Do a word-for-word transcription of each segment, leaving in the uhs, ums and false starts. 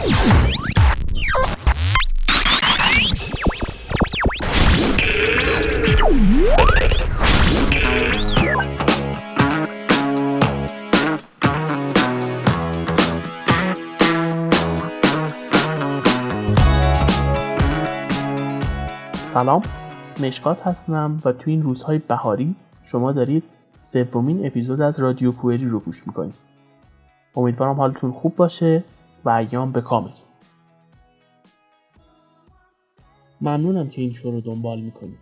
سلام، مشکات هستم و تو این روزهای بهاری شما دارید سومین اپیزود از رادیو کوئری رو گوش میکنید. امیدوارم حالتون خوب باشه و ایام به کامل. ممنونم که این شو رو دنبال میکنید.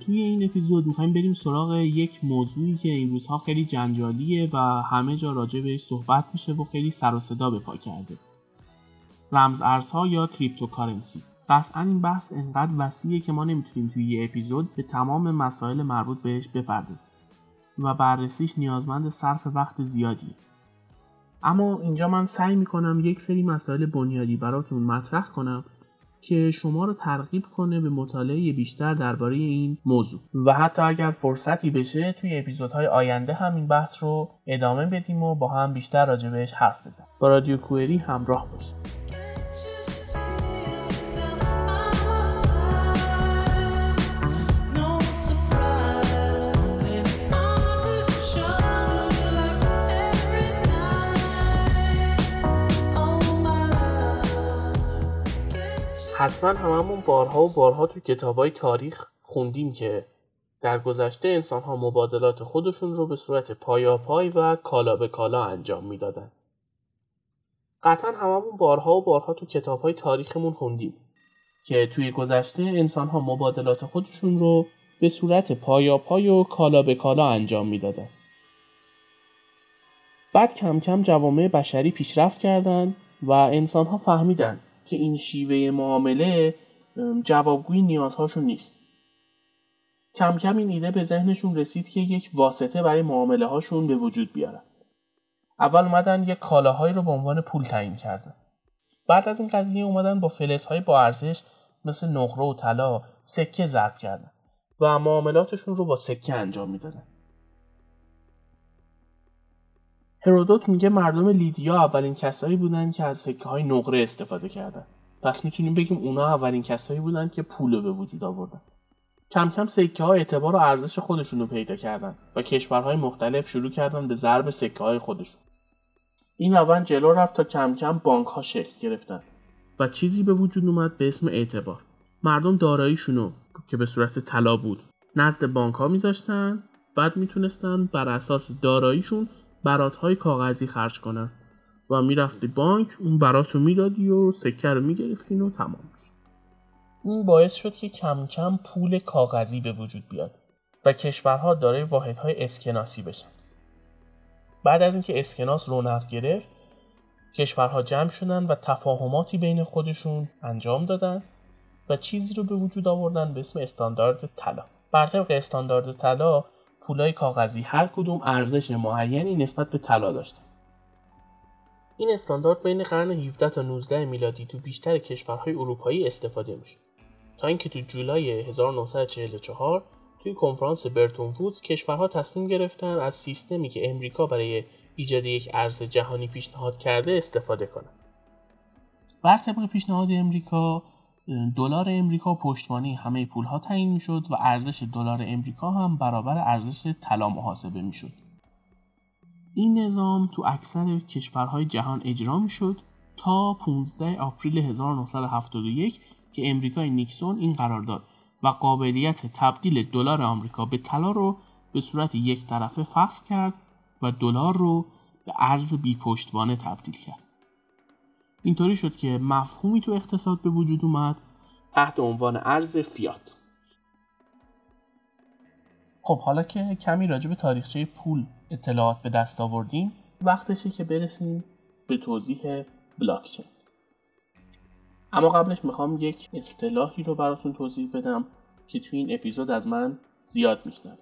توی این اپیزود میخوایم بریم سراغ یک موضوعی که این روزها خیلی جنجالیه و همه جا راجع بهش صحبت میشه و خیلی سر و صدا به پا کرده. رمزارزها یا کریپتوکارنسی. قطعاً این بحث انقدر وسیعه که ما نمیتونیم توی یه اپیزود به تمام مسائل مربوط بهش بپردازیم و بررسیش نیازمند صرف وقت زیادیه. اما اینجا من سعی میکنم یک سری مسائل بنیادی براتون مطرح کنم که شما رو ترغیب کنه به مطالعه بیشتر درباره این موضوع و حتی اگر فرصتی بشه توی اپیزودهای آینده هم این بحث رو ادامه بدیم و با هم بیشتر راجع بهش حرف بزنیم. با رادیو کوئری همراه باشید. حتما هممون بارها و بارها تو کتاب‌های تاریخ خوندیم که در گذشته انسان‌ها مبادلات خودشون رو به صورت پایاپای و کالا به کالا انجام میدادن. قطعا هممون بارها و بارها تو کتاب‌های تاریخمون خوندیم که توی گذشته انسان‌ها مبادلات خودشون رو به صورت پایاپای و کالا به کالا انجام میدادن. بعد کم کم جوامع بشری پیشرفت کردن و انسان‌ها فهمیدن که این شیوه معامله جوابگوی نیازهاشون نیست. کم کم این ایده به ذهنشون رسید که یک واسطه برای معامله هاشون به وجود بیارن. اول اومدن یک کالاهایی رو به عنوان پول تعیین کردن. بعد از این قضیه اومدن با فلزهای با ارزش مثل نقره و طلا سکه ضرب کردن و معاملاتشون رو با سکه انجام میدادن. هرودوت میگه مردم لیدیا اولین کسایی بودن که از سکه‌های نقره استفاده کردن. پس میتونیم بگیم اونا اولین کسایی بودن که پولو به وجود آوردن. کم کم سکه‌ها اعتبار و ارزش خودشونو پیدا کردن و کشورهای مختلف شروع کردن به ضرب سکه‌های خودشون. این روند جلو رفت تا کم کم بانک‌ها شکل گرفتن و چیزی به وجود اومد به اسم اعتبار. مردم داراییشونو که به صورت طلا بود نزد بانک‌ها میذاشتن، بعد میتونستن بر اساس داراییشون برات‌های کاغذی خرج کنن و میرفتی بانک اون براتو میدادی و سکه رو میگرفتین و تمام شد. این باعث شد که کم کم پول کاغذی به وجود بیاد و کشورها دارای واحدهای اسکناسی بشن. بعد از اینکه اسکناس رونق گرفت، کشورها جمع شدن و تفاهماتی بین خودشون انجام دادن و چیزی رو به وجود آوردن به اسم استاندارد طلا. بر طبق استاندارد طلا پولای کاغذی هر کدوم ارزش معینی نسبت به طلا داشتن. این استاندارد بین قرن هفدهم تا نوزدهم میلادی تو بیشتر کشورهای اروپایی استفاده میشه. تا اینکه تو جولای هزار و نهصد و چهل و چهار توی کنفرانس برتون وودز کشورها تصمیم گرفتن از سیستمی که امریکا برای ایجاد یک ارز جهانی پیشنهاد کرده استفاده کنن. بر طبق پیشنهاد امریکا دلار امریکا پشتوانه همه پولها تعیین میشد و ارزش دلار امریکا هم برابر ارزش طلا محاسبه میشد. این نظام تو اکثر کشورهای جهان اجرا میشد تا پانزدهم آوریل هزار و نهصد و هفتاد و یک که امریکای نیکسون این قرارداد و قابلیت تبدیل دلار آمریکا به طلا رو به صورت یک طرفه فسخ کرد و دلار رو به ارز بی پشتوانه تبدیل کرد. اینطوری شد که مفهومی تو اقتصاد به وجود اومد تحت عنوان ارز فیات. خب حالا که کمی راجع به تاریخچه پول اطلاعات به دست آوردیم، وقتشه که برسیم به توضیح بلاک چین. اما قبلش میخوام یک اصطلاحی رو براتون توضیح بدم که تو این اپیزود از من زیاد میشنوید.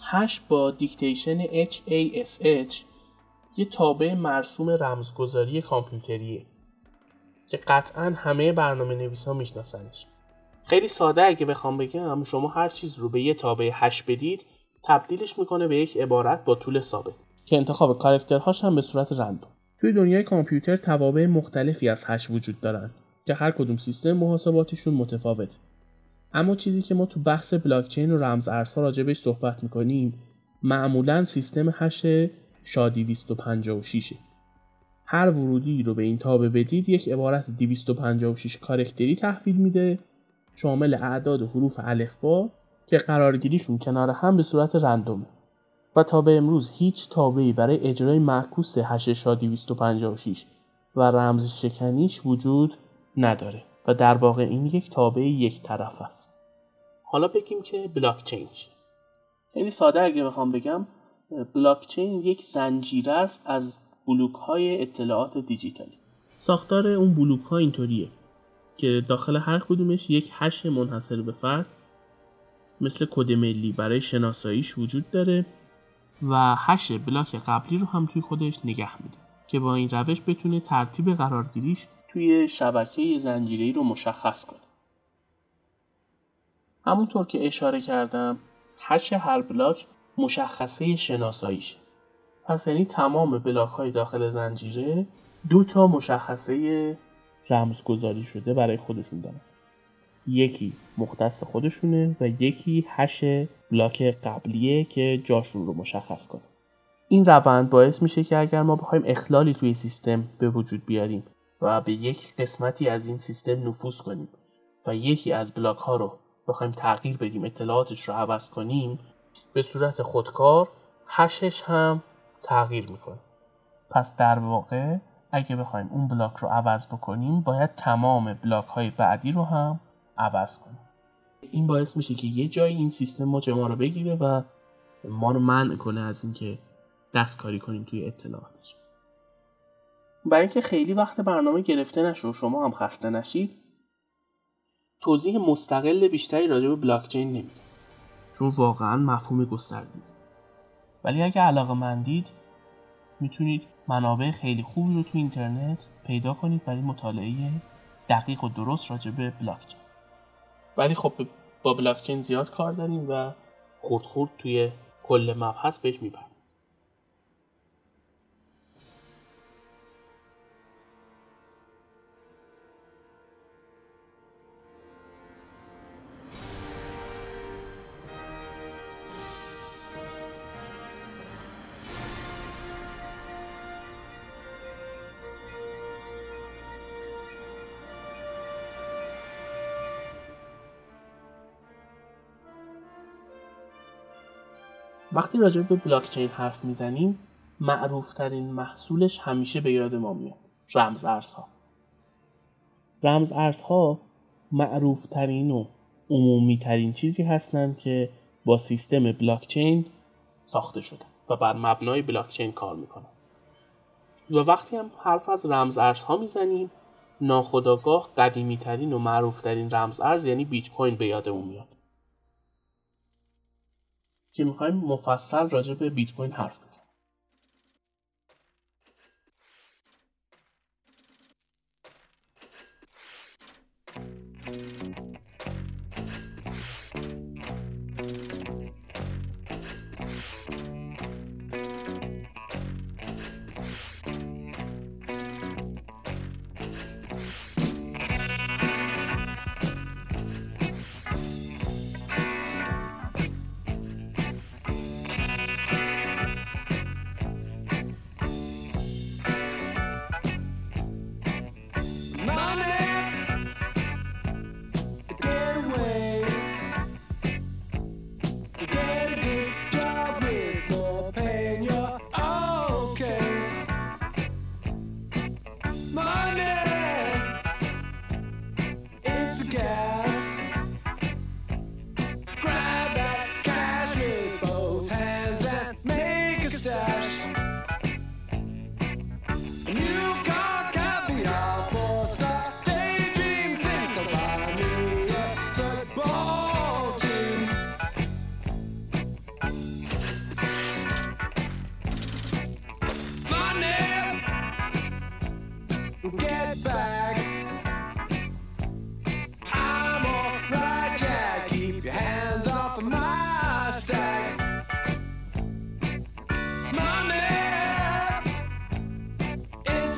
هش با دیکتیشن اچ ای اس اچ یه تابع مرسوم رمزگذاری کامپیوتریه که قطعاً همه برنامه نویسا میشناسنش. خیلی ساده اگه بخوام بگم، شما هر چیز رو به یه تابع هش بدید تبدیلش میکنه به یک عبارت با طول ثابت که انتخاب کاراکترهاش هم به صورت رندوم. توی دنیای کامپیوتر توابع مختلفی از هش وجود دارن که هر کدوم سیستم محاسباتشون متفاوت. اما چیزی که ما تو بحث بلاکچین و رمزارزها راجبش صحبت میکنیم معمولاً سیستم هش شا دویست و پنجاه و شش. هر ورودی رو به این تابه بدید یک عبارت دویست و پنجاه و شش کارکتری تحویل میده شامل اعداد و حروف الفبا که قرارگیریشون کنار هم به صورت رندومه و تا به امروز هیچ تابه‌ای برای اجرای معکوس هش شا دویست و پنجاه و شش و رمز شکنیش وجود نداره و در واقع این یک تابع یک طرف است. حالا بگیم که بلاکچین چیه؟ خیلی ساده اگه بخوام بگم بلاکچین یک زنجیره است از بلوک‌های اطلاعات دیجیتالی. ساختار اون بلوک‌ها اینطوریه که داخل هر کدومش یک هش منحصر به فرد مثل کد ملی برای شناساییش وجود داره و هش بلاک قبلی رو هم توی خودش نگه میده که با این روش بتونه ترتیب قرارگیریش توی شبکه زنجیره‌ای رو مشخص کنه. همونطور که اشاره کردم هش هر بلاک مشخصه شناساییشه. پس یعنی تمام بلاک‌های داخل زنجیره دو تا مشخصه رمزگذاری شده برای خودشون دارن. یکی مختص خودشونه و یکی هش بلاک قبلیه که جاشون رو مشخص کنه. این روند باعث میشه که اگر ما بخوایم اخلالی توی سیستم به وجود بیاریم و به یک قسمتی از این سیستم نفوذ کنیم و یکی از بلاک ها رو بخوایم تغییر بدیم، اطلاعاتش رو عوض کنیم، به صورت خودکار هشش هم تغییر میکنه. پس در واقع اگه بخوایم اون بلاک رو عوض بکنیم باید تمام بلاک های بعدی رو هم عوض کنیم. این باعث میشه که یه جایی این سیستم موج ما رو بگیره و ما رو منع کنه از اینکه دستکاری کنیم توی اطلاعاتش. برای اینکه خیلی وقت برنامه گرفته نشه و شما هم خسته نشید توضیح مستقل بیشتری راجع به بلاکچین نمیدم چون واقعا مفهوم گستردی، ولی اگه علاقه مندید میتونید منابع خیلی خوبی رو تو اینترنت پیدا کنید برای مطالعه دقیق و درست راجع به بلاکچین. ولی خب با بلاکچین زیاد کار داریم و خورد خورد توی کل مبحث بهش میبریم. وقتی راجع به بلاکچین حرف میزنیم معروفترین محصولش همیشه به یاد ما میاد، رمزارزها. رمزارزها معروفترین و عمومیترین چیزی هستند که با سیستم بلاکچین ساخته شدن و بر مبنای بلاکچین کار میکنن. و وقتی هم حرف از رمزارزها میزنیم ناخودآگاه قدیمیترین و معروفترین رمزارز یعنی بیت کوین به یادمون میاد که میخوایم مفصل راجع به بیت کوین حرف بزنیم.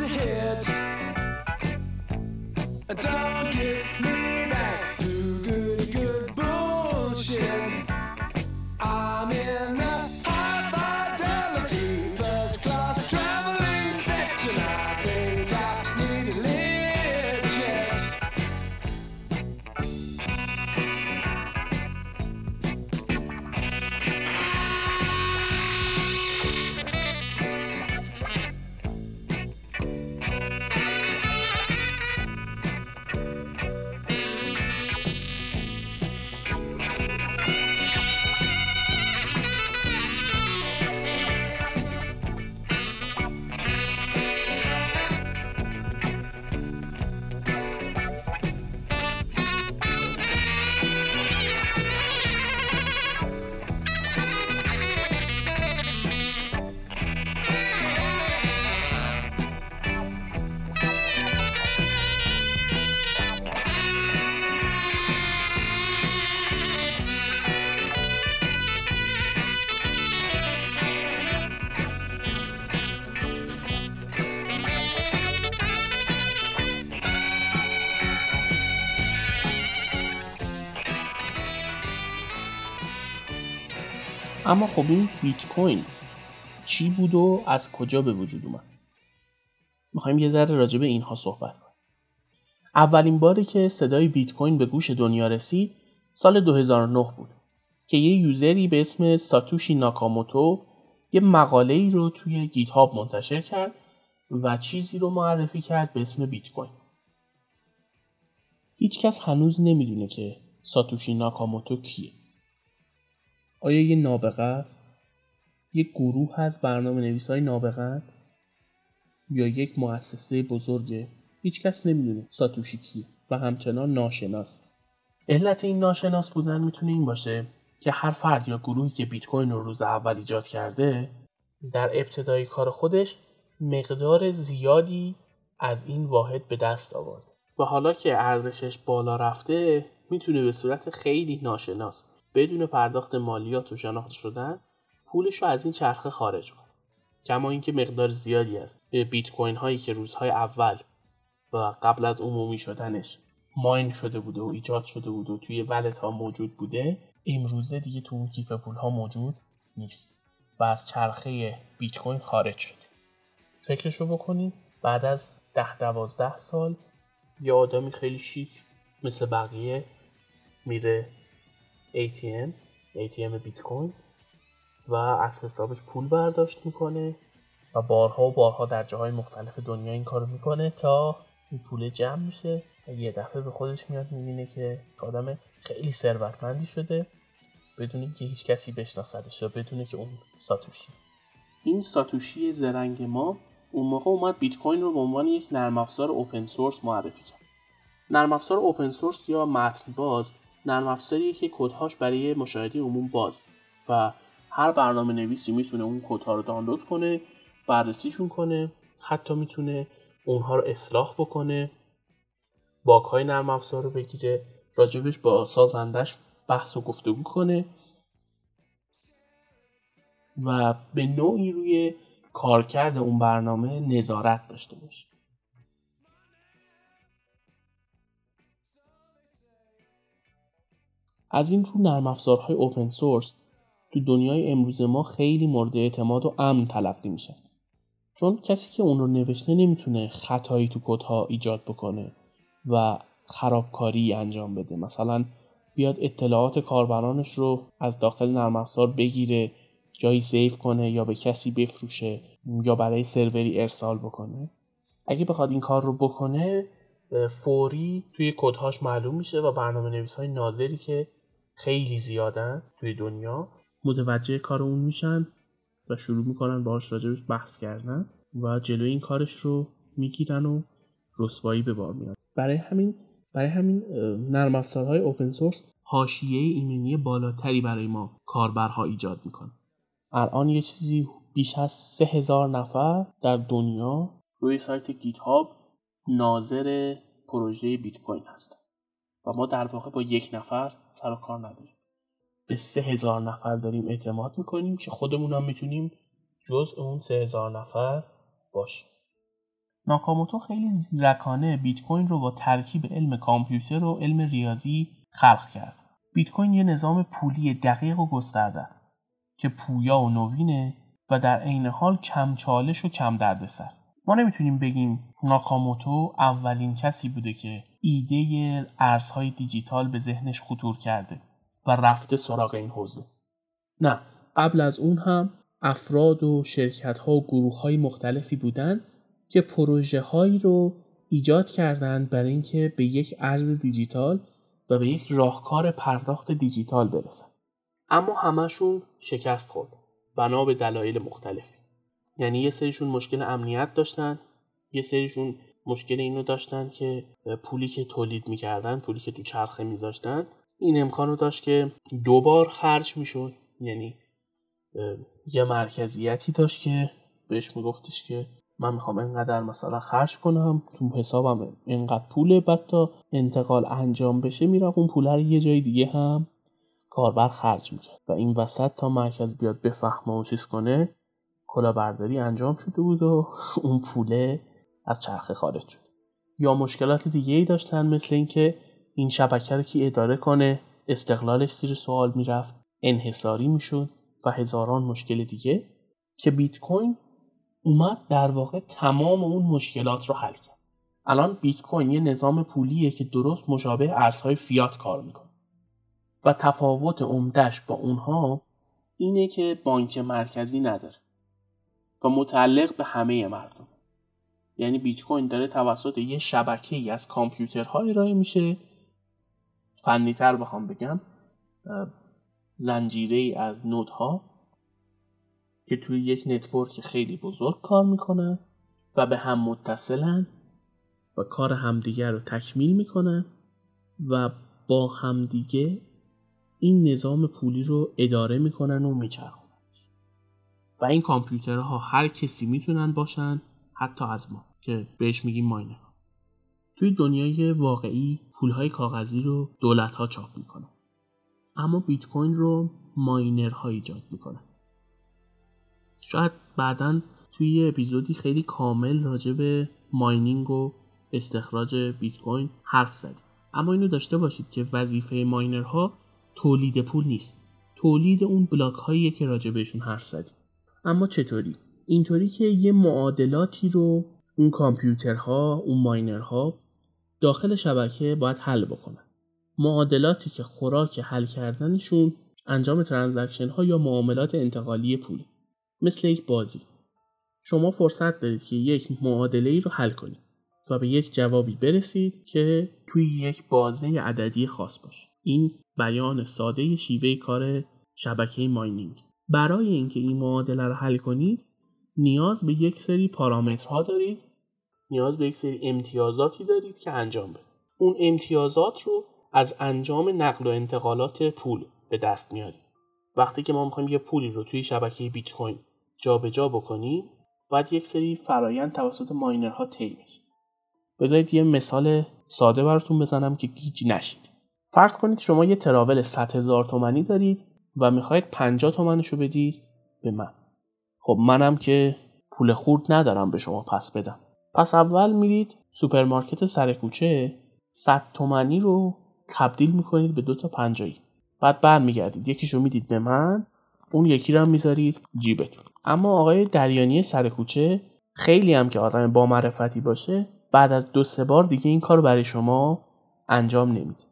a hit. Don't get me back to good, good bullshit. I'm in a high fidelity, first class traveling section. I think I need it legit. اما خب این بیت کوین چی بود و از کجا به وجود اومد؟ می‌خوایم یه ذره راجع به اینها صحبت کنیم. اولین باری که صدای بیت کوین به گوش دنیا رسید سال دو هزار و نه بود که یه یوزری به اسم ساتوشی ناکاموتو یه مقاله‌ای رو توی گیت هاب منتشر کرد و چیزی رو معرفی کرد به اسم بیت کوین. هیچکس هنوز نمیدونه که ساتوشی ناکاموتو کیه. آیا یه نابغه است؟ یک گروه از برنامه نویسای نابغه؟ یا یک مؤسسه بزرگه؟ هیچ کس نمیدونه ساتوشی کیه و همچنان ناشناس. علت این ناشناس بودن میتونه این باشه که هر فرد یا گروهی که بیت کوین رو روز اول ایجاد کرده در ابتدای کار خودش مقدار زیادی از این واحد به دست آورده و حالا که ارزشش بالا رفته میتونه به صورت خیلی ناشناس بدون پرداخت مالیات و شناخته شدن پولش رو از این چرخه خارج کنه. کما اینکه مقدار زیادی است به بیت کوین هایی که روزهای اول و قبل از عمومی شدنش ماین شده بوده و ایجاد شده بوده و توی ولت ها موجود بوده، امروزه دیگه تو اون کیف پول ها موجود نیست و از چرخه بیت کوین خارج شد. فکرش رو بکنید، بعد از ده دوازده سال یه آدمی خیلی شیک مثل بقیه میره ای تی ام بیت کوین و از حسابش پول برداشت میکنه و بارها و بارها در جاهای مختلف دنیا این کارو میکنه تا این پول جمع میشه و یه دفعه به خودش میاد میبینه که آدم خیلی ثروتمندی شده بدون اینکه هیچ کسی بشناسدش و بدونه که اون ساتوشی. این ساتوشی زرنگ ما اون موقع اومد بیت کوین رو به عنوان یک نرم افزار اوپن سورس معرفی کرد. نرم افزار اوپن سورس یا متن باز نرم افزاریه که کدهاش برای مشاهده عموم باز و هر برنامه نویسی میتونه اون کدها رو دانلود کنه، بررسیشون کنه، حتی میتونه اونها رو اصلاح بکنه، باگ‌های نرم افزار رو بگیره، راجبش با سازندش بحث و گفتگو کنه و به نوعی روی کارکرد اون برنامه نظارت داشته باشه. از این رو نرم افزارهای اوپن سورس تو دنیای امروز ما خیلی مورد اعتماد و امن تلقی میشن، چون کسی که اون رو نوشته نمیتونه خطایی تو کدها ایجاد بکنه و خرابکاری انجام بده، مثلا بیاد اطلاعات کاربرانش رو از داخل نرم افزار بگیره، جایی سیو کنه یا به کسی بفروشه یا برای سروری ارسال بکنه. اگه بخواد این کار رو بکنه فوری توی کدهاش معلوم میشه و برنامه‌نویس‌های ناظری که خیلی زیادن توی دنیا متوجه کار اون میشن و شروع میکنن باهاش راجبش بحث کردن و جلوی این کارش رو میگیرن و رسوایی به بار میارن. برای همین برای همین نرم افزارهای اوپن سورس حاشیه ایمنی بالاتری برای ما کاربرها ایجاد میکنه. الان یه چیزی بیش از سه هزار نفر در دنیا روی سایت گیت هاب ناظر پروژه بیت کوین هستن و ما در واقع با یک نفر سر و کار نداریم. به سه هزار نفر داریم اعتماد میکنیم که خودمون هم میتونیم جزء اون سه هزار نفر باشیم. ناکاموتو خیلی زیرکانه بیت کوین رو با ترکیب علم کامپیوتر و علم ریاضی خلق کرد. بیت کوین یه نظام پولی دقیق و گسترده است که پویا و نوینه و در عین حال کم چالش و کم دردسر. ما نمیتونیم بگیم ناکاموتو اولین کسی بوده که ایده ارزهای دیجیتال به ذهنش خطور کرده و رفته سراغ این حوزه. نه، قبل از اون هم افراد و شرکت‌ها و گروه‌های مختلفی بودن که پروژه‌هایی رو ایجاد کردند برای اینکه به یک ارز دیجیتال و به یک راهکار پرداخت دیجیتال برسن. اما همشون شکست خورد بنا به دلایل مختلفی. یعنی یه سریشون مشکل امنیت داشتن، یه سریشون مشکل اینو داشتن که پولی که تولید می‌کردن، پولی که تو چرخه می‌ذاشتن، این امکانو داشت که دوبار خرج می‌شد. یعنی یه مرکزیتی داشت که بهش میگفتش که من میخوام اینقدر مثلا خرج کنم، تو حسابم اینقدر پوله، بعد تا انتقال انجام بشه میرفت اون پوله رو یه جای دیگه هم کاربر خرج میکرد و این وسط تا مرکز بیاد بفهمه و چیز کنه کلاهبرداری انجام شده بود و اون پوله از چرخه خارج شد. یا مشکلات دیگه ای داشتن، مثل اینکه این شبکه رو کی اداره کنه، استقلالش زیر سوال میرفت، انحصاری میشد و هزاران مشکل دیگه که بیت کوین اومد در واقع تمام اون مشکلات رو حل کرد. الان بیت کوین یه نظام پولیه که درست مشابه ارزهای فیات کار میکنه و تفاوت عمده‌اش با اونها اینه که بانک مرکزی نداره و متعلق به همه مردم. یعنی بیت کوین داره توسط یه شبکه‌ای از کامپیوترها ارائه میشه. فنی‌تر بخوام بگم، زنجیره‌ای از نودها که توی یک نتورک خیلی بزرگ کار میکنن و به هم متصلن و کار همدیگر رو تکمیل میکنن و با همدیگه این نظام پولی رو اداره میکنن و میچرخونن. و این کامپیوترها هر کسی میتونن باشن، حتی از ما که بهش میگیم ماینر. توی دنیای واقعی پولهای کاغذی رو دولت‌ها چاپ میکنن، اما بیت کوین رو ماینرها ایجاد میکنن. شاید بعداً توی یه اپیزودی خیلی کامل راجع به ماینینگ و استخراج بیت کوین حرف زدیم. اما اینو داشته باشید که وظیفه ماینرها تولید پول نیست. تولید اون بلاک هایی که راجع بهشون حرف زدیم. اما چطوری؟ اینطوری که یه معادلاتی رو اون کامپیوترها، اون ماینرها داخل شبکه باید حل بکنن. معادلاتی که خوراک حل کردنشون انجام ترانزکشن ها یا معاملات انتقالی پول. مثل یک بازی، شما فرصت دارید که یک معادله‌ای رو حل کنید و به یک جوابی برسید که توی یک بازه عددی خاص باشه. این بیان ساده شیوه کار شبکه ماینینگ. برای اینکه این معادله رو حل کنید نیاز به یک سری پارامترها دارید، نیاز به یک سری امتیازاتی دارید که انجام بدید. اون امتیازات رو از انجام نقل و انتقالات پول به دست میارید. وقتی که ما میخوایم یه پولی رو توی شبکه بیت کوین جابجا بکنیم، باید یک سری فرایند توسط ماینرها طی بشه. بذارید یه مثال ساده براتون بزنم که گیج نشید. فرض کنید شما یه تراول صد هزار تومانی دارید و میخواید پنجاه تومنش رو بدید به من. خب منم که پول خورد ندارم به شما پس بدم. پس اول میرید سوپرمارکت سر کوچه، صد تومانی رو تبدیل میکنید به دو تا پنجاهی. بعد بعد میگردید یکیشو میدید به من، اون یکی رو هم میذارید جیبتون. اما آقای دریانی سر کوچه، خیلی هم که آدم با معرفتی باشه، بعد از دو سه بار دیگه این کارو برای شما انجام نمیده.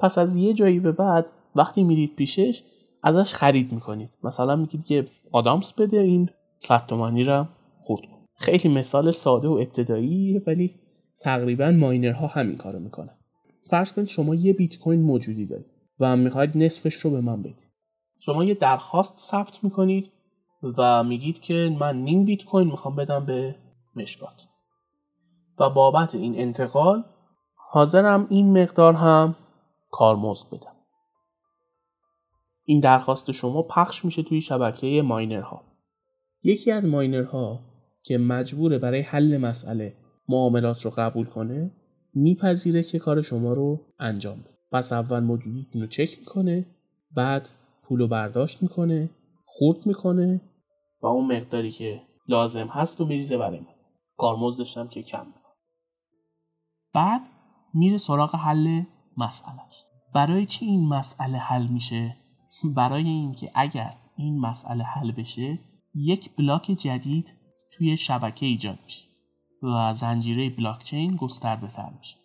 پس از یه جایی به بعد وقتی میرید پیشش ازش خرید میکنید. مثلا میگید که آدامس بده این صد تومانی رو خورد. خیلی مثال ساده و ابتداییه، ولی تقریبا ماینرها همین کارو میکنن. فرض کنید شما یه بیت کوین موجودی دارید و میخواید نصفش رو به من بدید. شما یه درخواست ثبت میکنید و میگید که من نیم بیت کوین میخوام بدم به مشکات و بابت این انتقال حاضرم این مقدار هم کارمزد بدم. این درخواست شما پخش میشه توی شبکه ماینرها. یکی از ماینرها که مجبوره برای حل مسئله معاملات رو قبول کنه، میپذیره که کار شما رو انجام بده. پس اول موجودیتون رو چک میکنه، بعد پول رو برداشت میکنه، خورد میکنه و اون مقداری که لازم هست رو میریزه برای ما. کارمز داشتم که کم بکنم. بعد میره سراغ حل مسئلهش. برای چی این مسئله حل میشه؟ برای اینکه اگر این مسئله حل بشه یک بلاک جدید توی شبکه ایجاد میشه و زنجیره بلاک چین گسترده تر میشه.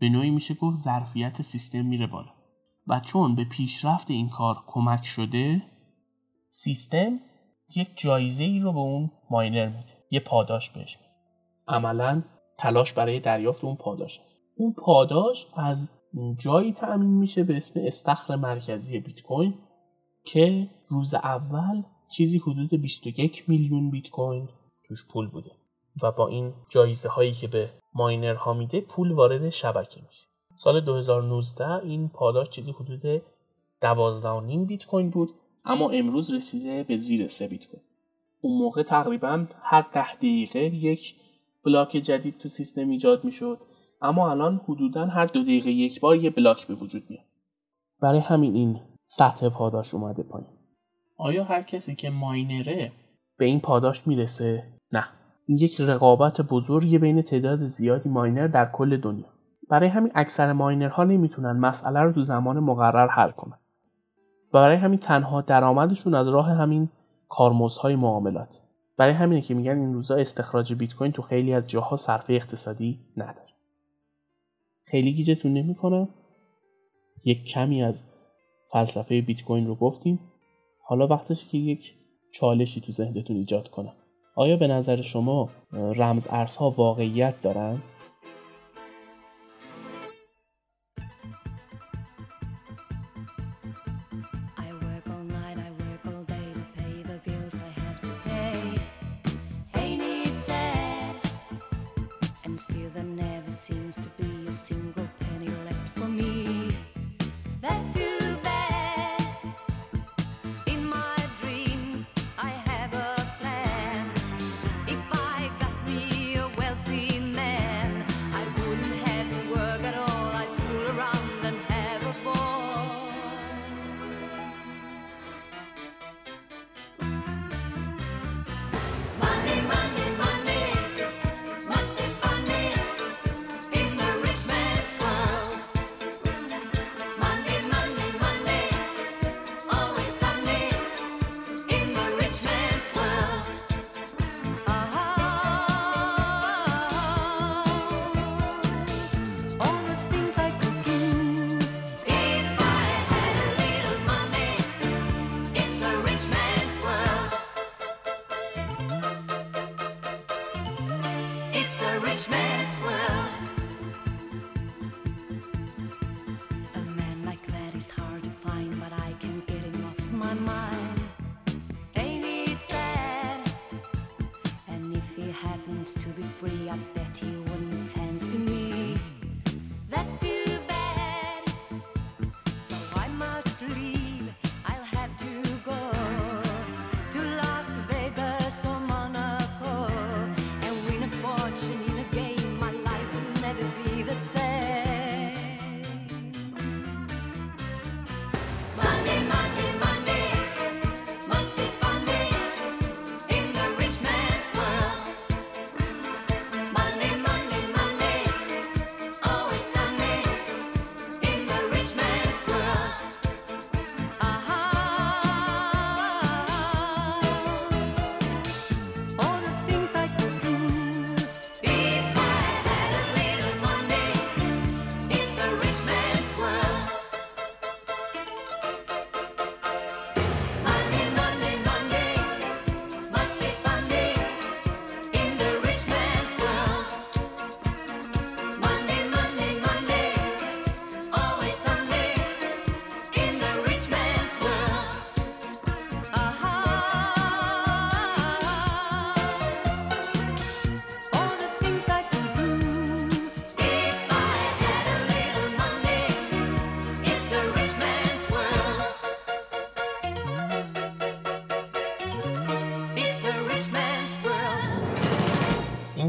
به نوعی میشه گفت ظرفیت سیستم میره بالا و چون به پیشرفت این کار کمک شده سیستم یک جایزه ای رو به اون ماینر میده، یه پاداش بهش میده. عملاً تلاش برای دریافت اون پاداش است. اون پاداش از جایی تأمین میشه به اسم استخر مرکزی بیت کوین که روز اول چیزی حدود بیست و یک میلیون بیت کوین توش پول بوده و با این جایزه هایی که به ماینرها میده پول وارد شبکه میشه. سال دو هزار و نوزده این پاداش چیزی حدود دوازده و نیم بیت کوین بود اما امروز رسیده به زیر سه بیت کوین. اون موقع تقریبا هر ده دقیقه یک بلاک جدید تو سیستم ایجاد میشد اما الان حدوداً هر دو دقیقه یک بار یه بلاک به وجود میاد. برای همین این سطح پاداش اومده پایین. آیا هر کسی که ماینره به این پاداش میرسه؟ نه. این یک رقابت بزرگی بین تعداد زیادی ماینر در کل دنیا. برای همین اکثر ماینرها نمیتونن مسئله رو تو زمان مقرر حل کنن. برای همین تنها درآمدشون از راه همین کارمزدهای معاملات. برای همینه که میگن این روزا استخراج بیت کوین تو خیلی از جاها صرفه اقتصادی نداره. خیلی گیجتون نمی‌کنم. یک کمی از فلسفه بیت کوین رو گفتیم. حالا وقتشه که یک چالشی تو ذهنتون ایجاد کنم. آیا به نظر شما رمز ارزها واقعیت دارن؟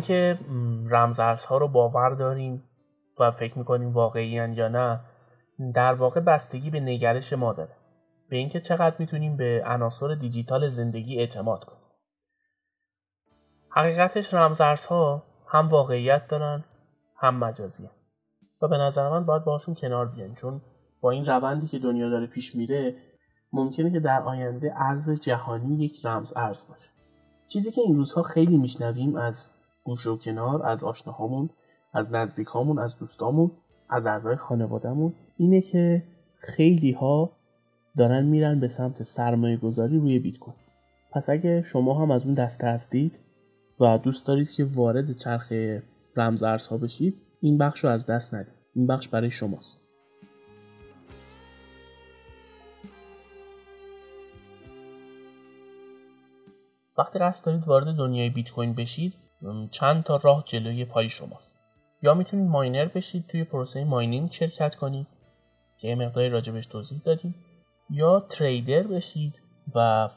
که رمزارزها رو باور داریم و فکر میکنیم واقعی‌اند یا نه در واقع بستگی به نگرش ما داره، به اینکه چقدر میتونیم به عناصر دیجیتال زندگی اعتماد کنیم. حقیقتش رمزارزها هم واقعیت دارن هم مجازی و به نظر من باید باشون کنار بیان، چون با این روندی که دنیا داره پیش میره ممکنه که در آینده ارز جهانی یک رمز ارز باشه. چیزی که این روزها خیلی میشنویم از گوش و کنار، از آشناهامون، از نزدیکامون، از دوستامون، از اعضای خانوادهمون اینه که خیلی ها دارن میرن به سمت سرمایه گذاری روی بیت کوین. پس اگه شما هم از اون دسته هستید و دوست دارید که وارد چرخ رمزارزها بشید، این بخش رو از دست ندید. این بخش برای شماست. وقتی قصد دارید وارد دنیای بیت کوین بشید، چند تا راه جلوی پای شماست. یا میتونید ماینر بشید، توی پروسه ماینینگ شرکت کنید که یه مقداری راجبش توضیح دادیم، یا تریدر بشید و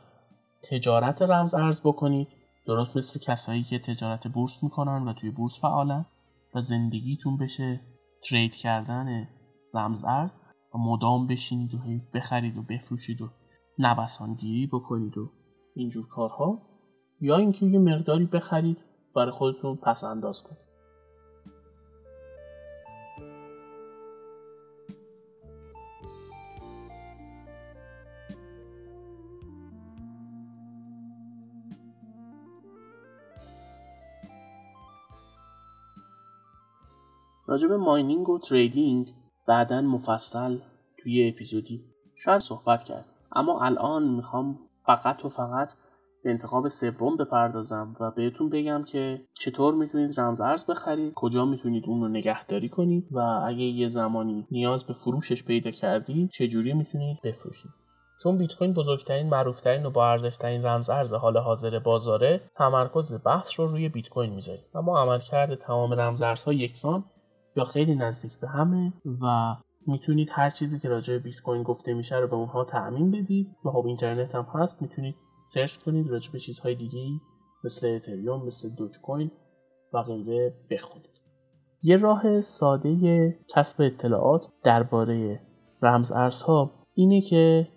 تجارت رمز ارز بکنید، درست مثل کسایی که تجارت بورس میکنن و توی بورس فعالن و زندگیتون بشه ترید کردن رمز ارز و مدام بشینید و بخرید و بفروشید و نوسانگیری بکنید و اینجور کارها، یا اینکه یه مقداری بخرید برای خودتون پس انداز کنید. راجب ماینینگ و تریدینگ بعداً مفصل توی اپیزودی شاید صحبت کرد، اما الان میخوام فقط و فقط انتخاب سوم بپردازم و بهتون بگم که چطور میتونید رمز ارز بخرید، کجا میتونید اون رو نگهداری کنید و اگه یه زمانی نیاز به فروشش پیدا کردید چجوری میتونید بفروشید. چون بیت کوین بزرگترین، معروفترین و با ارزشترین رمز ارز حال حاضر بازاره، تمرکز بحث رو روی بیت کوین میذاریم، اما عملکرد تمام رمزارزها یکسان یا خیلی نزدیک به همه و میتونید هر چیزی که راجع به بیت کوین گفته میشه رو به اونها تعمین بدید و خب اینترنت هم هست، میتونید سرچ کنید راجع به چیزهای دیگه‌ای مثل اتریوم، مثل دوج کوین و غیره بخونید. یه راه ساده کسب اطلاعات درباره رمز ارزها اینه که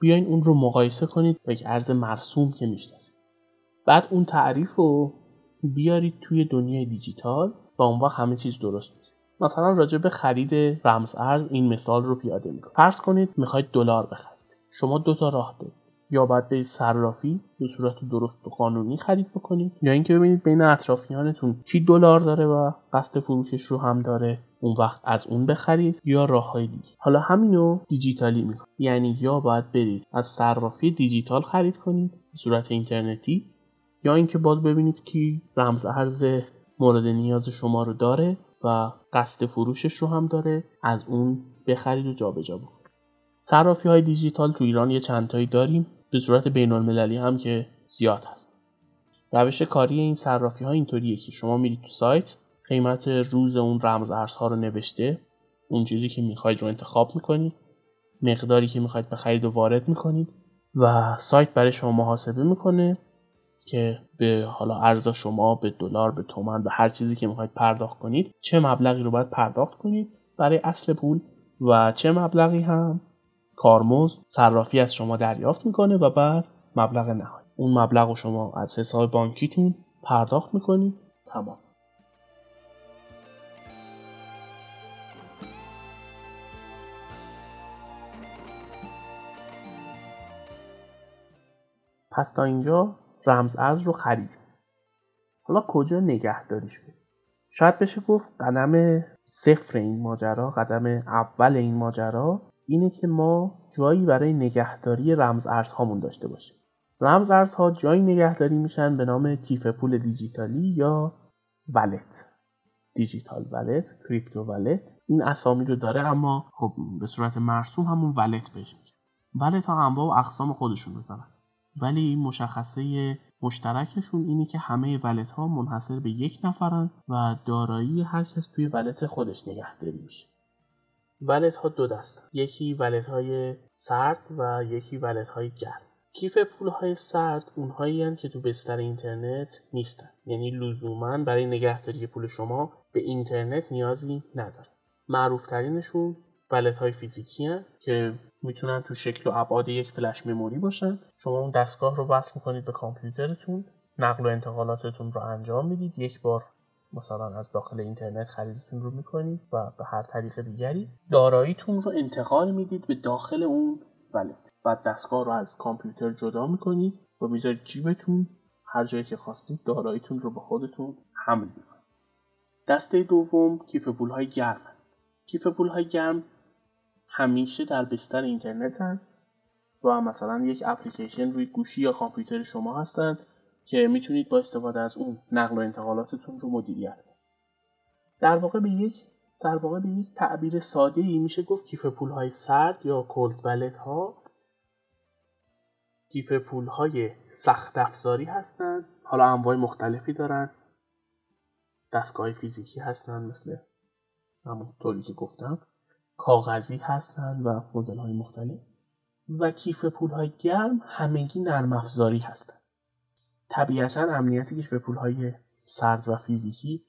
بیاین اون رو مقایسه کنید با یک ارز مرسوم که میشناسید. بعد اون تعریف رو بیارید توی دنیای دیجیتال و اون وقت همه چیز درست میشه. مثلا راجع به خرید رمز ارز این مثال رو پیاده می‌کنم. فرض کنید می‌خواید دلار بخرید. شما دو تا راه دارید. یا باید برید صرافی به صورت درست و قانونی خرید بکنید، یا اینکه ببینید بین اطرافیانتون کی دلار داره و قصد فروشش رو هم داره، اون وقت از اون بخرید، یا راه‌های دیگه. حالا همینو دیجیتالی می‌کنید. یعنی یا باید برید از صرافی دیجیتال خرید کنید به صورت اینترنتی، یا اینکه باز ببینید کی رمز ارز مورد نیاز شما رو داره و قصد فروشش رو هم داره، از اون بخرید و جابجا بکنید. صرافی‌های دیجیتال تو ایران یه چند تایی داریم، به صورت بین‌المللی هم که زیاد هست. روش کاری این صرافی‌ها اینطوریه که شما میرید تو سایت، قیمت روز اون رمز ارزها رو نوشته، اون چیزی که میخواید رو انتخاب میکنید، مقداری که میخواید بخرید و وارد میکنید و سایت برای شما محاسبه میکنه که به حالا ارز شما، به دلار، به تومان، به هر چیزی که میخواید پرداخت کنید چه مبلغی رو باید پرداخت کنید برای اصل پول و چه مبلغی هم کارمزد صرافی از شما دریافت میکنه و بعد مبلغ نهایی. اون مبلغ رو شما از حساب بانکیتون پرداخت میکنید. تمام. پس تا اینجا رمز ارز رو خریدیم. حالا کجا نگهداریش کنیم؟ شاید بشه گفت قدم صفر این ماجرا، قدم اول این ماجرا اینه که ما جایی برای نگهداری رمز ارزهامون داشته باشیم. رمز ارزها جایی نگهداری میشن به نام کیف پول دیجیتالی یا ولت. دیجیتال ولت، کریپتو ولت، این اسامی رو داره، اما خب به صورت مرسوم همون ولت بهش میگن. ولت ها انواع و اقسام خودشون رو دارن، ولی مشخصه مشترکشون اینه که همه ولت ها منحصر به یک نفرن و دارایی هر کس توی ولت خودش نگهداری میشه. ولت ها دو دستن، یکی ولت های سرد و یکی ولت های گرم. کیف پول های سرد اونهایی هستند که تو بستر اینترنت نیستن، یعنی لزوماً برای نگهداری پول شما به اینترنت نیازی نداره. معروف ترینشون ولت های فیزیکی هستند که میتونن تو شکل و ابعاد یک فلش مموری باشن. شما اون دستگاه رو وصل میکنید به کامپیوترتون نقل و انتقالاتتون رو انجام میدید، یک بار مثلا از داخل اینترنت خریدتون رو میکنید و به هر طریق دیگری داراییتون رو انتقال میدید به داخل اون ولت. بعد دستگاه رو از کامپیوتر جدا میکنید و میذارید جیبتون، هر جایی که خواستید داراییتون رو به خودتون حمل میکنید. دسته دوم کیف پول‌های گرم. کیف پول‌های گرم همیشه در بستر اینترنت هستند و مثلا یک اپلیکیشن روی گوشی یا کامپیوتر شما هستند که میتونید با استفاده از اون نقل و انتقالاتتون رو مدیریت کنید. در واقع به یک در واقع به یک تعبیر ساده‌ای میشه گفت کیف پول‌های سرد یا کولد والت ها کیف پول‌های سخت افزاری هستند. حالا انواع مختلفی دارن. دستگاه فیزیکی هستن، مثل همونطوری که گفتم کاغذی هستن و مدل های مختلف، و کیف پول های گرم همگی نرم افزاری هستن. طبیعتا امنیت کیف پول های سرد و فیزیکی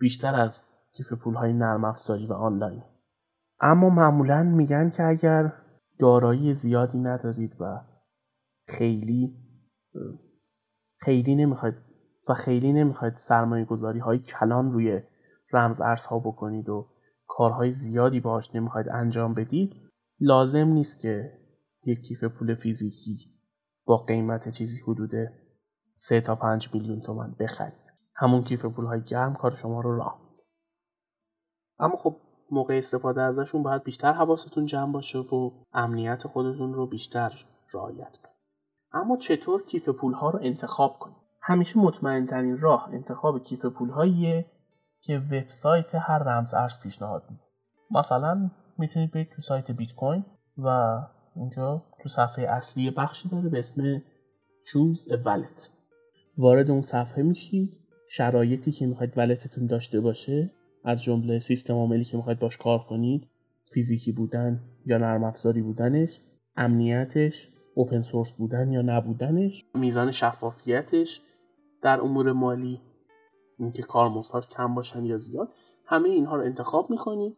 بیشتر از کیف پول های نرم افزاری و آنلاین، اما معمولا میگن که اگر دارایی زیادی ندارید و خیلی خیلی نمیخواید و خیلی نمیخواید سرمایه گذاری های کلان روی رمز ارزها بکنید و کارهای زیادی باهاش نمیخواید انجام بدید، لازم نیست که یک کیف پول فیزیکی با قیمت چیزی حدود سه تا پنج میلیون تومان بخرید. همون کیف پول های گرم کار شما رو راه میده، اما خب موقع استفاده ازشون باید بیشتر حواستون جمع باشه و امنیت خودتون رو بیشتر رعایت کنید. اما چطور کیف پول ها رو انتخاب کنید؟ همیشه مطمئن ترین راه انتخاب کیف پول هاییه که وبسایت هر رمز ارز پیشنهاد میده. مثلا میتونید برید تو سایت بیت کوین و اونجا تو صفحه اصلی بخشی داره به اسم Choose a Wallet. وارد اون صفحه میشید، شرایطی که میخواید ولتتون داشته باشه، از جمله سیستم عاملی که میخواید باش کار کنید، فیزیکی بودن یا نرم افزاری بودنش، امنیتش، اوپن سورس بودن یا نبودنش، میزان شفافیتش در امور مالی، اینکه کارمزدهاش کم باشن یا زیاد. همه اینها رو انتخاب میکنید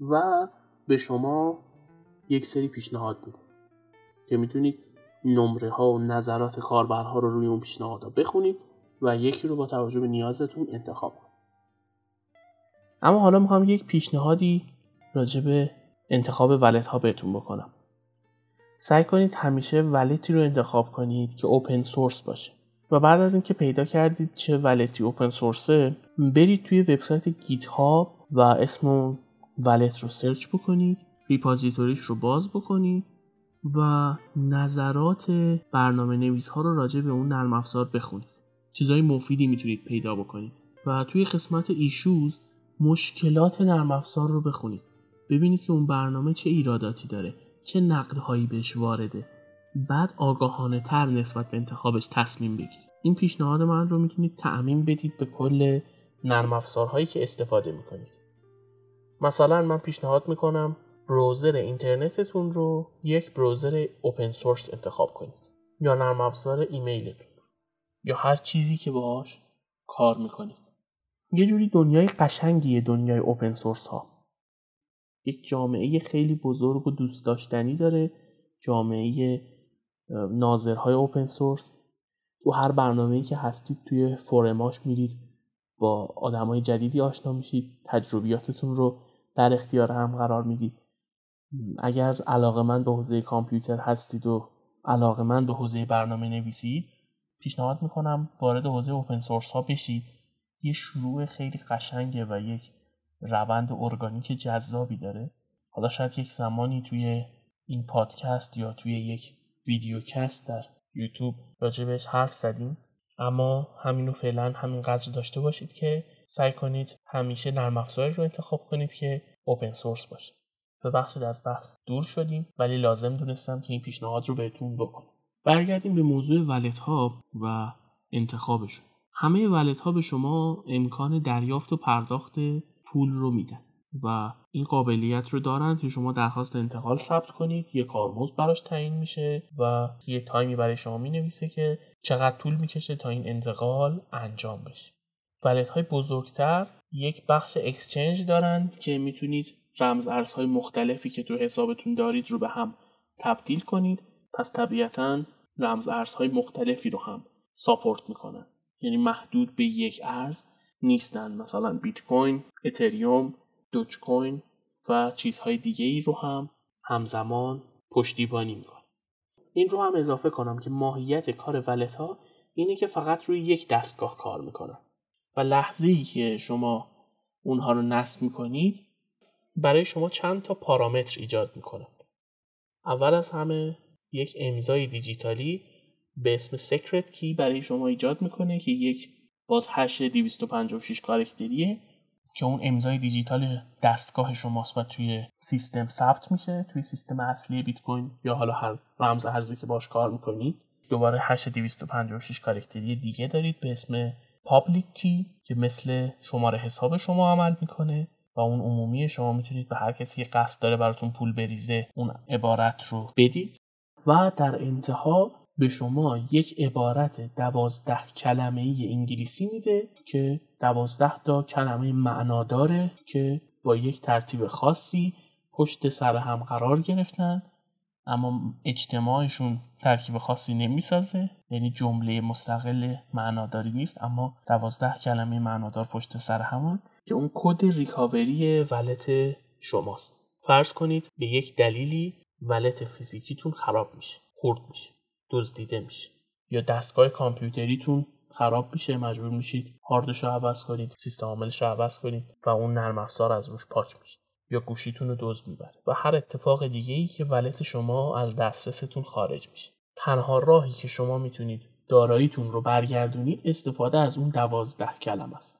و به شما یک سری پیشنهاد میده که میتونید نمره ها و نظرات کاربرها رو روی اون پیشنهادها بخونید و یکی رو با توجه به نیازتون انتخاب کنید. اما حالا میخوام یک پیشنهادی راجع به انتخاب ولت ها بهتون بکنم. سعی کنید همیشه ولتی رو انتخاب کنید که اوپن سورس باشه و بعد از اینکه پیدا کردید چه ولتی اوپن سورسه، برید توی وبسایت گیت هاب و اسم ولت رو سرچ بکنید، ریپازیتوریش رو باز بکنید و نظرات برنامه‌نویس‌ها رو راجع به اون نرم افزار بخونید. چیزای مفیدی میتونید پیدا بکنید و توی قسمت ایشوز مشکلات نرم افزار رو بخونید. ببینید که اون برنامه چه ایراداتی داره، چه نقدهایی بهش وارده. بعد آگاهانه تر نسبت به انتخابش تصمیم بگیرید. این پیشنهاد من رو میتونید تعمیم بدید به کل نرم افزارهایی که استفاده میکنید. مثلا من پیشنهاد میکنم بروزر اینترنتتون رو یک بروزر اوپن سورس انتخاب کنید، یا نرم افزار ایمیلتون، یا هر چیزی که باهاش کار میکنید. یه جوری دنیای قشنگیه دنیای اوپن سورس ها. یک جامعه خیلی بزرگ و دوست داشتنی داره، جامعه ناظرهای اوپن سورس. تو هر برنامه‌ای که هستید توی فورماش میرید، با آدمای جدیدی آشنا میشید، تجربیاتتون رو در اختیار هم قرار میدید. اگر علاقه‌مند به حوزه کامپیوتر هستید و علاقه‌مند به حوزه برنامه‌نویسید، پیشنهاد میکنم وارد حوزه اوپن سورس ها بشید. یه شروع خیلی قشنگه و یک روند ارگانیک جذابی داره. حالا شاید یک زمانی توی این پادکست یا توی یک ویدیوکست در یوتیوب راجبش حرف زدیم، اما همینو فعلا همینقدر داشته باشید که سعی کنید همیشه نرم افزاری رو انتخاب کنید که اوپن سورس باشه. ببخشید از بحث دور شدیم، ولی لازم دونستم که این پیشنهاد رو بهتون بکنم. برگردیم به موضوع ولت ها و انتخابشون. همه ولت ها به شما امکان دریافت و پرداخت پول رو میدن و این قابلیت رو دارن که شما درخواست انتقال ثبت کنید، یه کارمزد براش تعیین میشه و یه تایمی برای شما مینویسه که چقدر طول میکشه تا این انتقال انجام بشه. ولت های بزرگتر یک بخش اکسچنج دارن که میتونید رمز ارزهای مختلفی که تو حسابتون دارید رو به هم تبدیل کنید. پس طبیعتاً رمز ارزهای مختلفی رو هم ساپورت میکنن. یعنی محدود به یک ارز نیستن. مثلا بیت کوین، اتریوم، دوج کوین و چیزهای دیگه‌ای رو هم همزمان پشتیبانی می‌کنه. این رو هم اضافه کنم که ماهیت کار ولت‌ها اینه که فقط روی یک دستگاه کار می‌کنن و لحظه‌ای که شما اونها رو نصب می‌کنید برای شما چند تا پارامتر ایجاد می‌کنه. اول از همه یک امضای دیجیتالی به اسم سیکرت کی برای شما ایجاد می‌کنه که یک باز هش دویست و پنجاه و شش کاراکتریه که اون امضای دیجیتال دستگاه شماست و توی سیستم ثبت میشه، توی سیستم اصلی بیت کوین یا حالا هر رمز ارزی که باش کار می‌کنید. دوباره هش دویست و پنجاه و شش کاراکتری دیگه دارید به اسم پابلیک کی که مثل شماره حساب شما عمل می‌کنه و اون عمومی. شما میتونید به هر کسی که قصد داره براتون پول بریزه اون عبارت رو بدید و در انتها به شما یک عبارت دوازده کلمه‌ای انگلیسی میده که دوازده تا کلمه معنا داره که با یک ترتیب خاصی پشت سر هم قرار گرفتن، اما اجتماعشون ترکیب خاصی نمیسازه، یعنی جمله مستقل معناداری نیست، اما دوازده کلمه معنادار پشت سر همون که اون کد ریکاوری ولت شماست. فرض کنید به یک دلیلی ولت فیزیکیتون خراب میشه، خورد میشه، دزدیده میشه یا دستگاه کامپیوتریتون خراب میشه، مجبور میشید هاردش رو عوض کنید، سیستم عاملش رو عوض کنید و اون نرم افزار از روش پاک میشه یا گوشیتون رو دزد میبره و هر اتفاق دیگه‌ای که ولت شما از دسترستون خارج میشه. تنها راهی که شما میتونید داراییتون رو برگردونید استفاده از اون دوازده کلمه است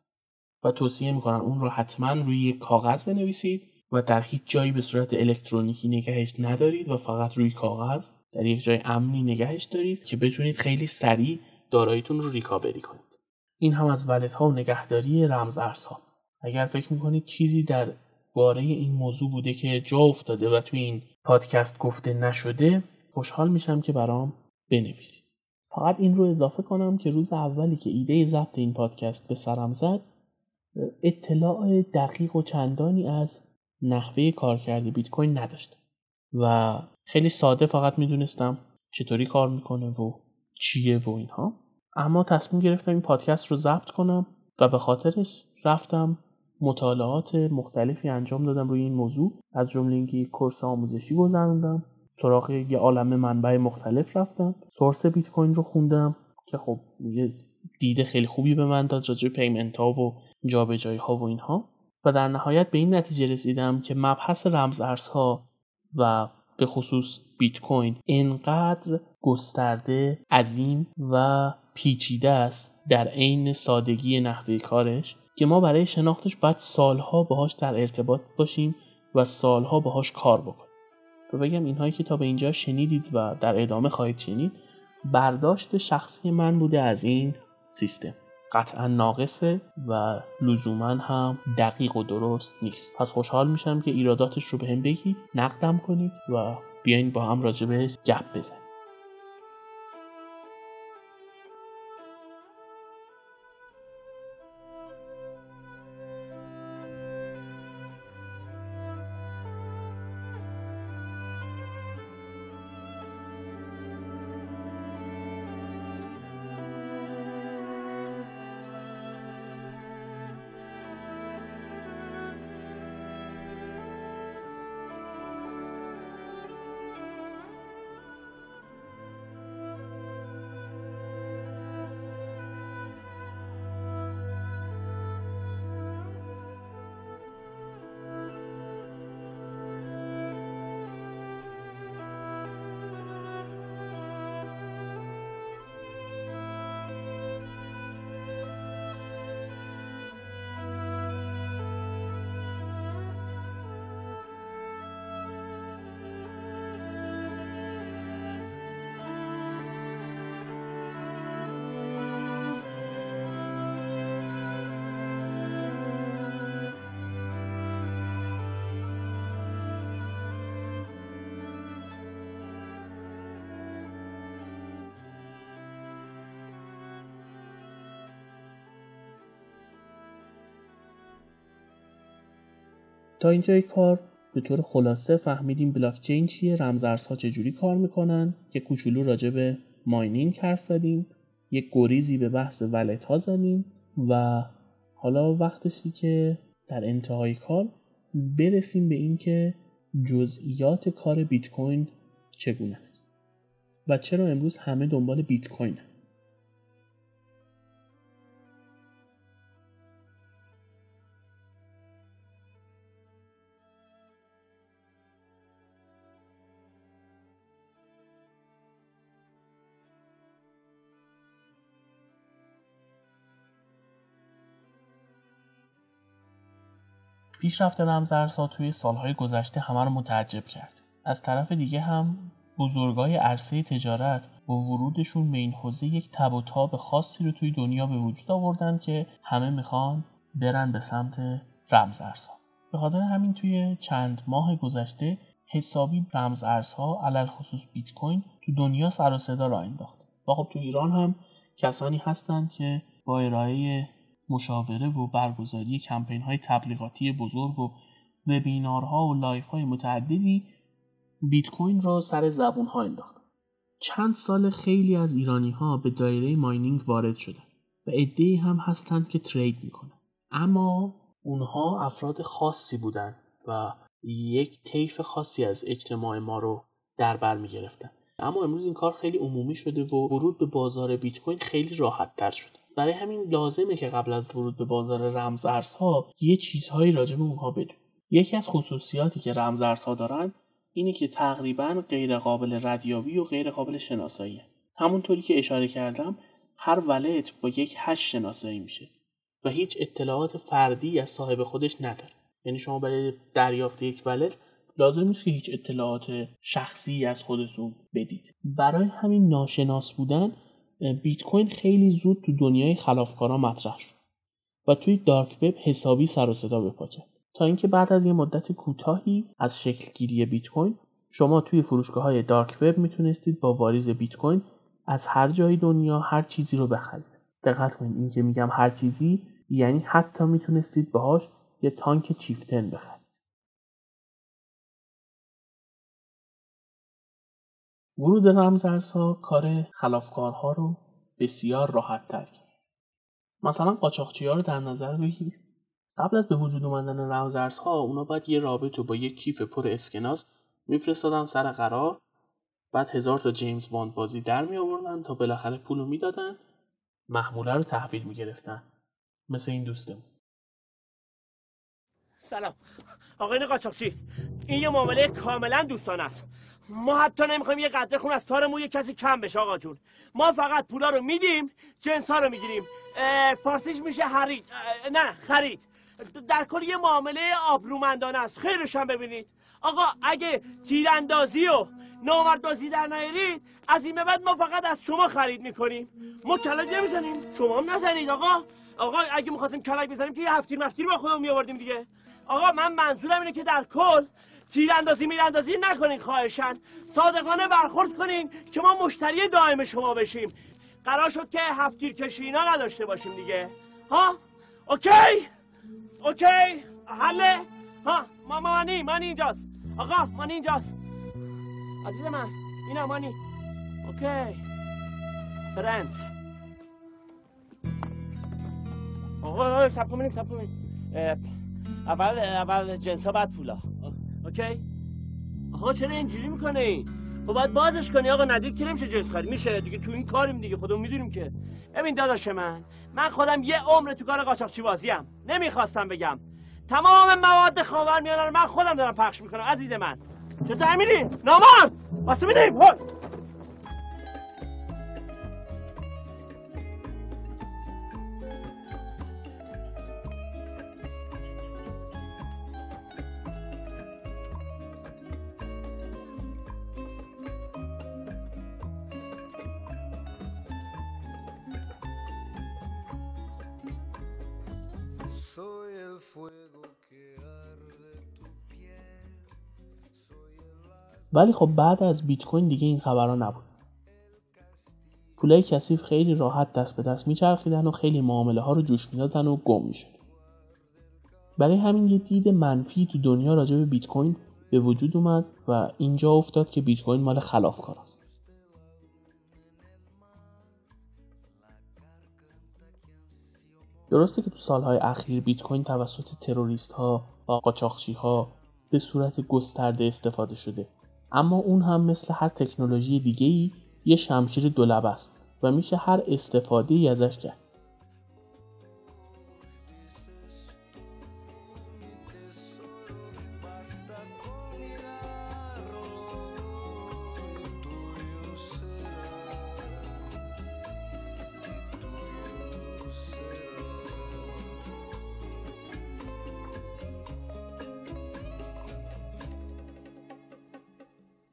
و توصیه میکنن اون رو حتما روی یک کاغذ بنویسید و در هیچ جایی به صورت الکترونیکی نگهش ندارید و فقط روی کاغذ در یک جای امنی نگهش دارید که بتونید خیلی سریع داراییتون رو ریکاوری کنید. این هم از ولت‌ها و نگهداری رمزارزها. اگر فکر میکنید چیزی در باره این موضوع بوده که جا افتاده و توی این پادکست گفته نشده، خوشحال میشم که برام بنویسید. فقط این رو اضافه کنم که روز اولی که ایده ضبط این پادکست به سرم زد، اطلاع دقیق و چندانی از نحوه کارکرد بیت کوین نداشتم و خیلی ساده فقط میدونستم چطوری کار میکنه و چیه و اینها، اما تصمیم گرفتم این پادکست رو ضبط کنم و به خاطرش رفتم مطالعات مختلفی انجام دادم روی این موضوع، از جمله اینکه کورس آموزشی گذروندم، سراغ یه عالمه منبع مختلف رفتم، سورس بیت کوین رو خوندم که خب یه دیده خیلی خوبی به من داد راجع به پیمنت ها و جابجایی ها و اینها و در نهایت به این نتیجه رسیدم که مبحث رمزارزها و به خصوص بیت کوین انقدر گسترده، عظیم و پیچیده است در عین سادگی نحوه کارش که ما برای شناختش باید سالها باهاش در ارتباط باشیم و سالها باهاش کار بکنیم. تو بگم اینهایی که تا به اینجا شنیدید و در ادامه خواهید شنید برداشت شخصی من بوده از این سیستم. قطعا ناقصه و لزوما هم دقیق و درست نیست. پس خوشحال میشم که ایراداتش رو به هم بگید، نقدم کنید و بیاین با هم راجع بهش گپ بزنیم. تا اینجای کار به طور خلاصه فهمیدیم بلاک چین چیه، رمزارزها چجوری کار میکنن، که کوچولو راجع به ماینینگ حرف زدیم، یک گریزی به بحث ولت ها زدیم و حالا وقتشی که در انتهای کار برسیم به این که جزئیات کار بیت کوین چگونه است و چرا امروز همه دنبال بیت کوینه. پیشرفت رمزارزها توی سالهای گذشته همه رو متعجب کرد. از طرف دیگه هم بزرگای عرصه تجارت با ورودشون به این حوزه یک تب و تاب خاصی رو توی دنیا به وجود آوردن که همه میخوان برن به سمت رمزارزها. به خاطر همین توی چند ماه گذشته حسابی رمزارزها علل خصوص بیت کوین تو دنیا سر و صدا را انداخت. و خب تو ایران هم کسانی هستن که با ارائه مشاوره و برگزاری کمپین‌های تبلیغاتی بزرگ و وبینارها و لایف‌های متعددی بیت کوین رو سر زبون‌ها انداختن. چند سال خیلی از ایرانی‌ها به دایره ماینینگ وارد شدن و عده‌ای هم هستند که ترید می‌کنن، اما اونها افراد خاصی بودن و یک طیف خاصی از اجتماع ما رو در بر می‌گرفتن. اما امروز این کار خیلی عمومی شده و ورود به بازار بیت کوین خیلی راحت‌تر شده. برای همین لازمه که قبل از ورود به بازار رمزارزها یه چیزهایی راجع به اونها بدون. یکی از خصوصیاتی که رمزارزها دارن اینه که تقریباً غیر قابل ردیابی و غیر قابل شناساییه. همونطوری که اشاره کردم هر ولت با یک هش شناسایی میشه و هیچ اطلاعات فردی از صاحب خودش نداره. یعنی شما برای دریافت یک ولت لازم نیست که هیچ اطلاعات شخصی از خودتون بدید. برای همین ناشناس بودن بیت کوین خیلی زود تو دنیای خلافکارا مطرح شد و توی دارک وب حسابی سر و صدا به پا کرد، تا اینکه بعد از یه مدت کوتاهی از شکل گیری بیت کوین شما توی فروشگاه‌های دارک وب میتونستید با واریز بیت کوین از هر جای دنیا هر چیزی رو بخرید. دقت کنید اینکه میگم هر چیزی، یعنی حتی میتونستید باهاش یه تانک چیفتن بخرید. ورود رمزارزها کار خلافکارها رو بسیار راحت تر کرد. مثلا قاچاقچی‌ها رو در نظر بگیر. قبل از به وجود اومدن رمزارزها اونا باید یه رابطو با یه کیف پر اسکناس میفرستادن سر قرار، بعد هزار تا جیمز باند بازی در می آوردن تا بالاخره پولو میدادن، محموله رو تحویل میگرفتن. مثل این دوستم. سلام آقای قاچاقچی، این یه معامله کاملا دوستانه است. ما حتی نمیخوایم یه قطره خون از تارمون یه کسی کم بشه آقا جون. ما فقط پولا رو میدیم، جنس ها رو میگیریم. فارسیش میشه خرید، نه خرید. در کل یه معامله آبرومندانه است. خیرش هم ببینید آقا، اگه تیراندازی و نامردازی در نیارید از این به بعد ما فقط از شما خرید میکنیم. ما کلاج نمیزنیم، شما هم نزنید آقا. آقا اگه می‌خواستیم کلاج بزنیم که یه هفتیر مفتیر با خودمون میآوردیم دیگه. آقا من منظورم اینه که در کل تیراندازی میراندازی نکنین خواهشاً. صادقانه برخورد کنین که ما مشتری دائم شما بشیم. قرار شد که هفت تیر کشی اینا نداشته باشیم دیگه. ها؟ اوکی؟ اوکی؟ حله؟ ها؟ ما مانی، مانی اینجاست. آقا مانی اینجاست. عزیز من، اینا مانی. اوکی. فرنس. آقا سب کنیم، سب کنیم. اول اول جنسا بعد پولا. اوکی؟ آقا چرا اینجوری میکنی؟ خب باید بازش کنی آقا، ندید که نمیشه جنس خرید. میشه دیگه، تو این کاریم دیگه، خودمون میدونیم که. ببین داداش من، من خودم یه عمر تو کار قاچاقچی بازیم. نمیخواستم بگم. تمام مواد خاورمیانه رو من خودم دارم پخش میکنم عزیز من. چه تعمیری؟ نامرد. واسه میدیم. هول. ولی خب بعد از بیت کوین دیگه این خبرها نبود. پولای کثیف خیلی راحت دست به دست میچرخیدن و خیلی معامله ها رو جوش میدادن و گم میشد. برای همین یه دید منفی تو دنیا راجع به بیت کوین به وجود اومد و اینجا افتاد که بیت کوین مال خلافکاراست. درسته که تو سالهای اخیر بیت کوین توسط تروریست‌ها و قاچاقچی‌ها به صورت گسترده استفاده شده، اما اون هم مثل هر تکنولوژی دیگه‌ای یه شمشیر دولبه است و میشه هر استفاده‌ای ازش کرد.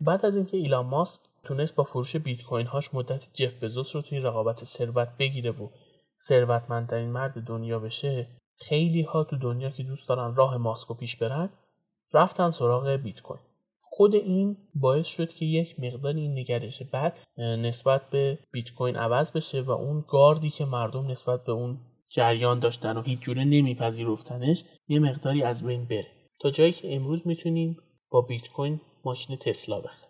بعد از اینکه ایلان ماسک تونست با فروش بیت کوین هاش مدت جف بزوس رو توی رقابت ثروت بگیره و ثروتمندترین مرد دنیا بشه، خیلی ها تو دنیا که دوست دارن راه ماسکو پیش برن رفتن سراغ بیت کوین. خود این باعث شد که یک مقدار این نگرش بعد نسبت به بیت کوین عوض بشه و اون گاردی که مردم نسبت به اون جریان داشتن و هیچ جوره نمیپذیرفتنش یه مقداری از بین بره، تا جایی که امروز میتونیم با بیت کوین ماشین تسلا بخره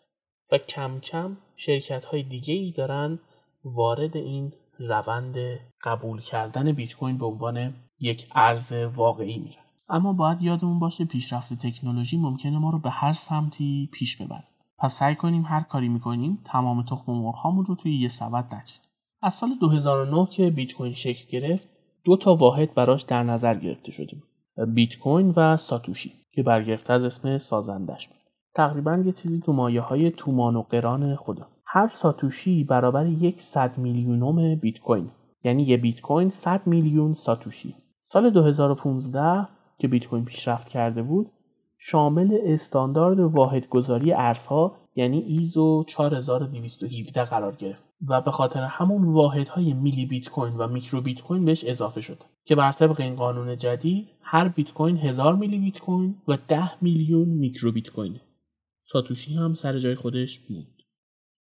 و کم کم شرکت های دیگه ای دارن وارد این روند قبول کردن بیت کوین به عنوان یک ارز واقعی میرن. اما باید یادمون باشه پیشرفت تکنولوژی ممکنه ما رو به هر سمتی پیش ببره، پس سعی کنیم هر کاری میکنیم تمام تخم مرغ هامون رو توی یه سبد نچینیم. از سال دو هزار و نه که بیت کوین شکل گرفت دو تا واحد براش در نظر گرفته شده بود، بیت کوین و ساتوشی که برگرفته از اسم سازندش بود. تقریباً یه چیزی تو مایه‌های تومان و قران خدا. هر ساتوشی برابر یک صد میلیونم بیت کوین، یعنی یه بیت کوین صد میلیون ساتوشی. سال دو هزار و پانزده که بیت کوین پیشرفت کرده بود، شامل استاندارد واحدگذاری ارزها یعنی ایزو چهار هزار و دویست و هفده قرار گرفت و به خاطر همون واحدهای میلی بیت کوین و میکرو بیت کوین بهش اضافه شد که بر طبق این قانون جدید هر بیت کوین هزار میلی بیت کوین و ده میلیون میکرو بیت کوینه. ساتوشی هم سر جای خودش بود.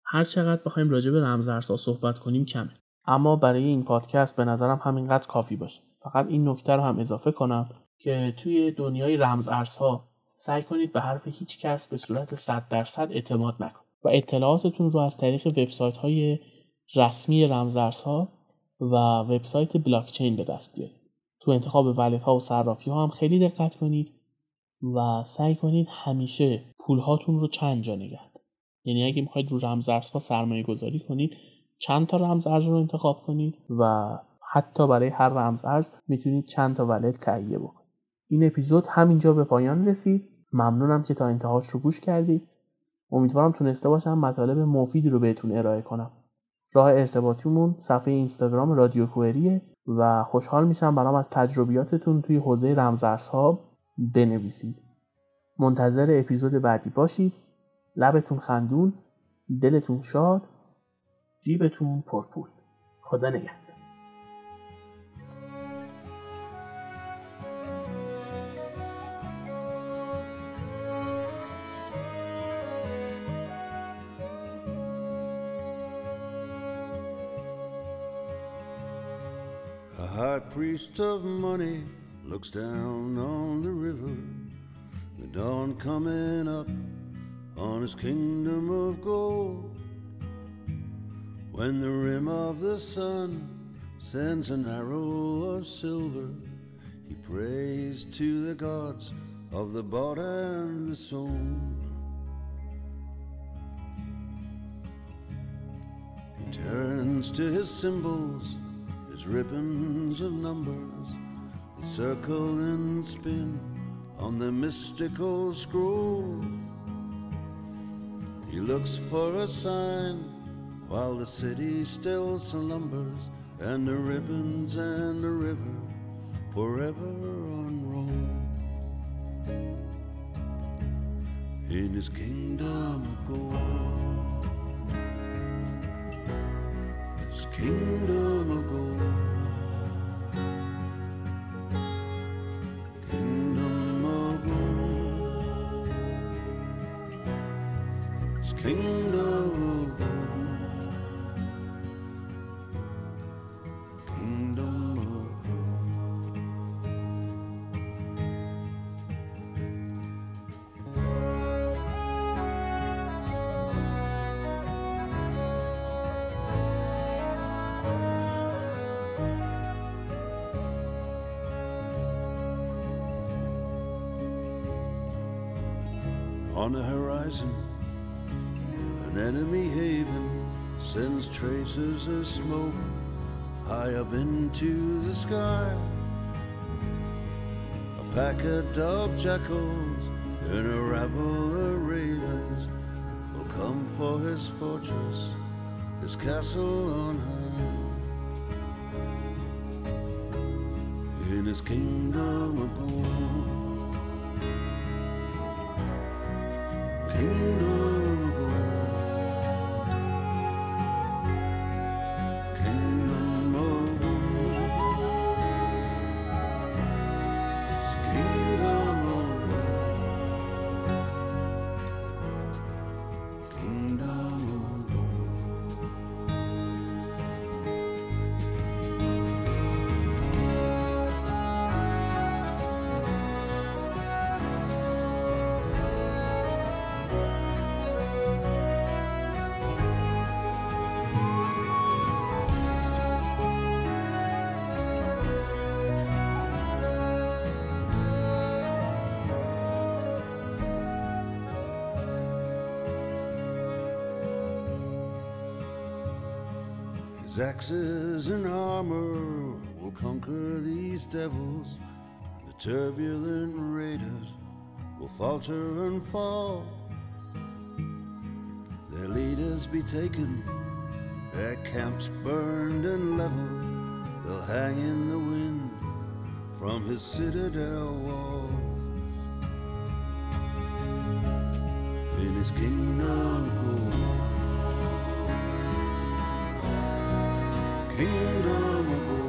هر چقدر بخوایم راجع به رمزارزها صحبت کنیم کمه، اما برای این پادکست به نظرم همینقدر کافی باشه. فقط این نکته رو هم اضافه کنم که توی دنیای رمزارزها سعی کنید به حرف هیچ کس به صورت صد درصد اعتماد نکنید و اطلاعاتتون رو از طریق وبسایت‌های رسمی رمزارزها و وبسایت بلاک چین به دست بیارید. تو انتخاب ولت‌ها و صرافی‌ها هم خیلی دقت کنید و سعی کنید همیشه پول هاتون رو چند جا نگه دارید. یعنی اگه میخواید رو رمزارزها سرمایه گذاری کنید چند تا رمزارز رو انتخاب کنید و حتی برای هر رمزارز میتونید چند تا ولت تهیه بکنید. این اپیزود همینجا به پایان رسید. ممنونم که تا انتهاش رو گوش کردید. امیدوارم تونسته باشم مطالب مفیدی رو بهتون ارائه کنم. راه ارتباطیمون صفحه اینستاگرام رادیو کوئریه و خوشحال میشم برام از تجربیاتتون توی حوزه رمزارزها بنویسید. منتظر اپیزود بعدی باشید. لبتون خندون، دلتون شاد، جیبتون پرپول. خدا نگهدار. A high priest of money looks down on the river, the dawn coming up on his kingdom of gold. When the rim of the sun sends an arrow of silver, he prays to the gods of the bought and the sold. He turns to his symbols, his ribbons of numbers that circle and spin on the mystical scroll. He looks for a sign while the city still slumbers, and the ribbons and the river forever unroll. In his kingdom of gold, his kingdom of gold. Kingdom of gold, kingdom of gold. on the horizon. An enemy haven sends traces of smoke high up into the sky. A pack of dog jackals and a rabble of ravens will come for his fortress, his castle on high, in his kingdom of gold. Kingdom of gold. Kingdom of gold. His kingdom of gold. Kingdom of gold. His axes and armor will conquer these devils. The turbulent raiders will falter and fall. Their leaders be taken, their camps burned and leveled. They'll hang in the wind from his citadel walls. In his kingdom of gold. Kingdom of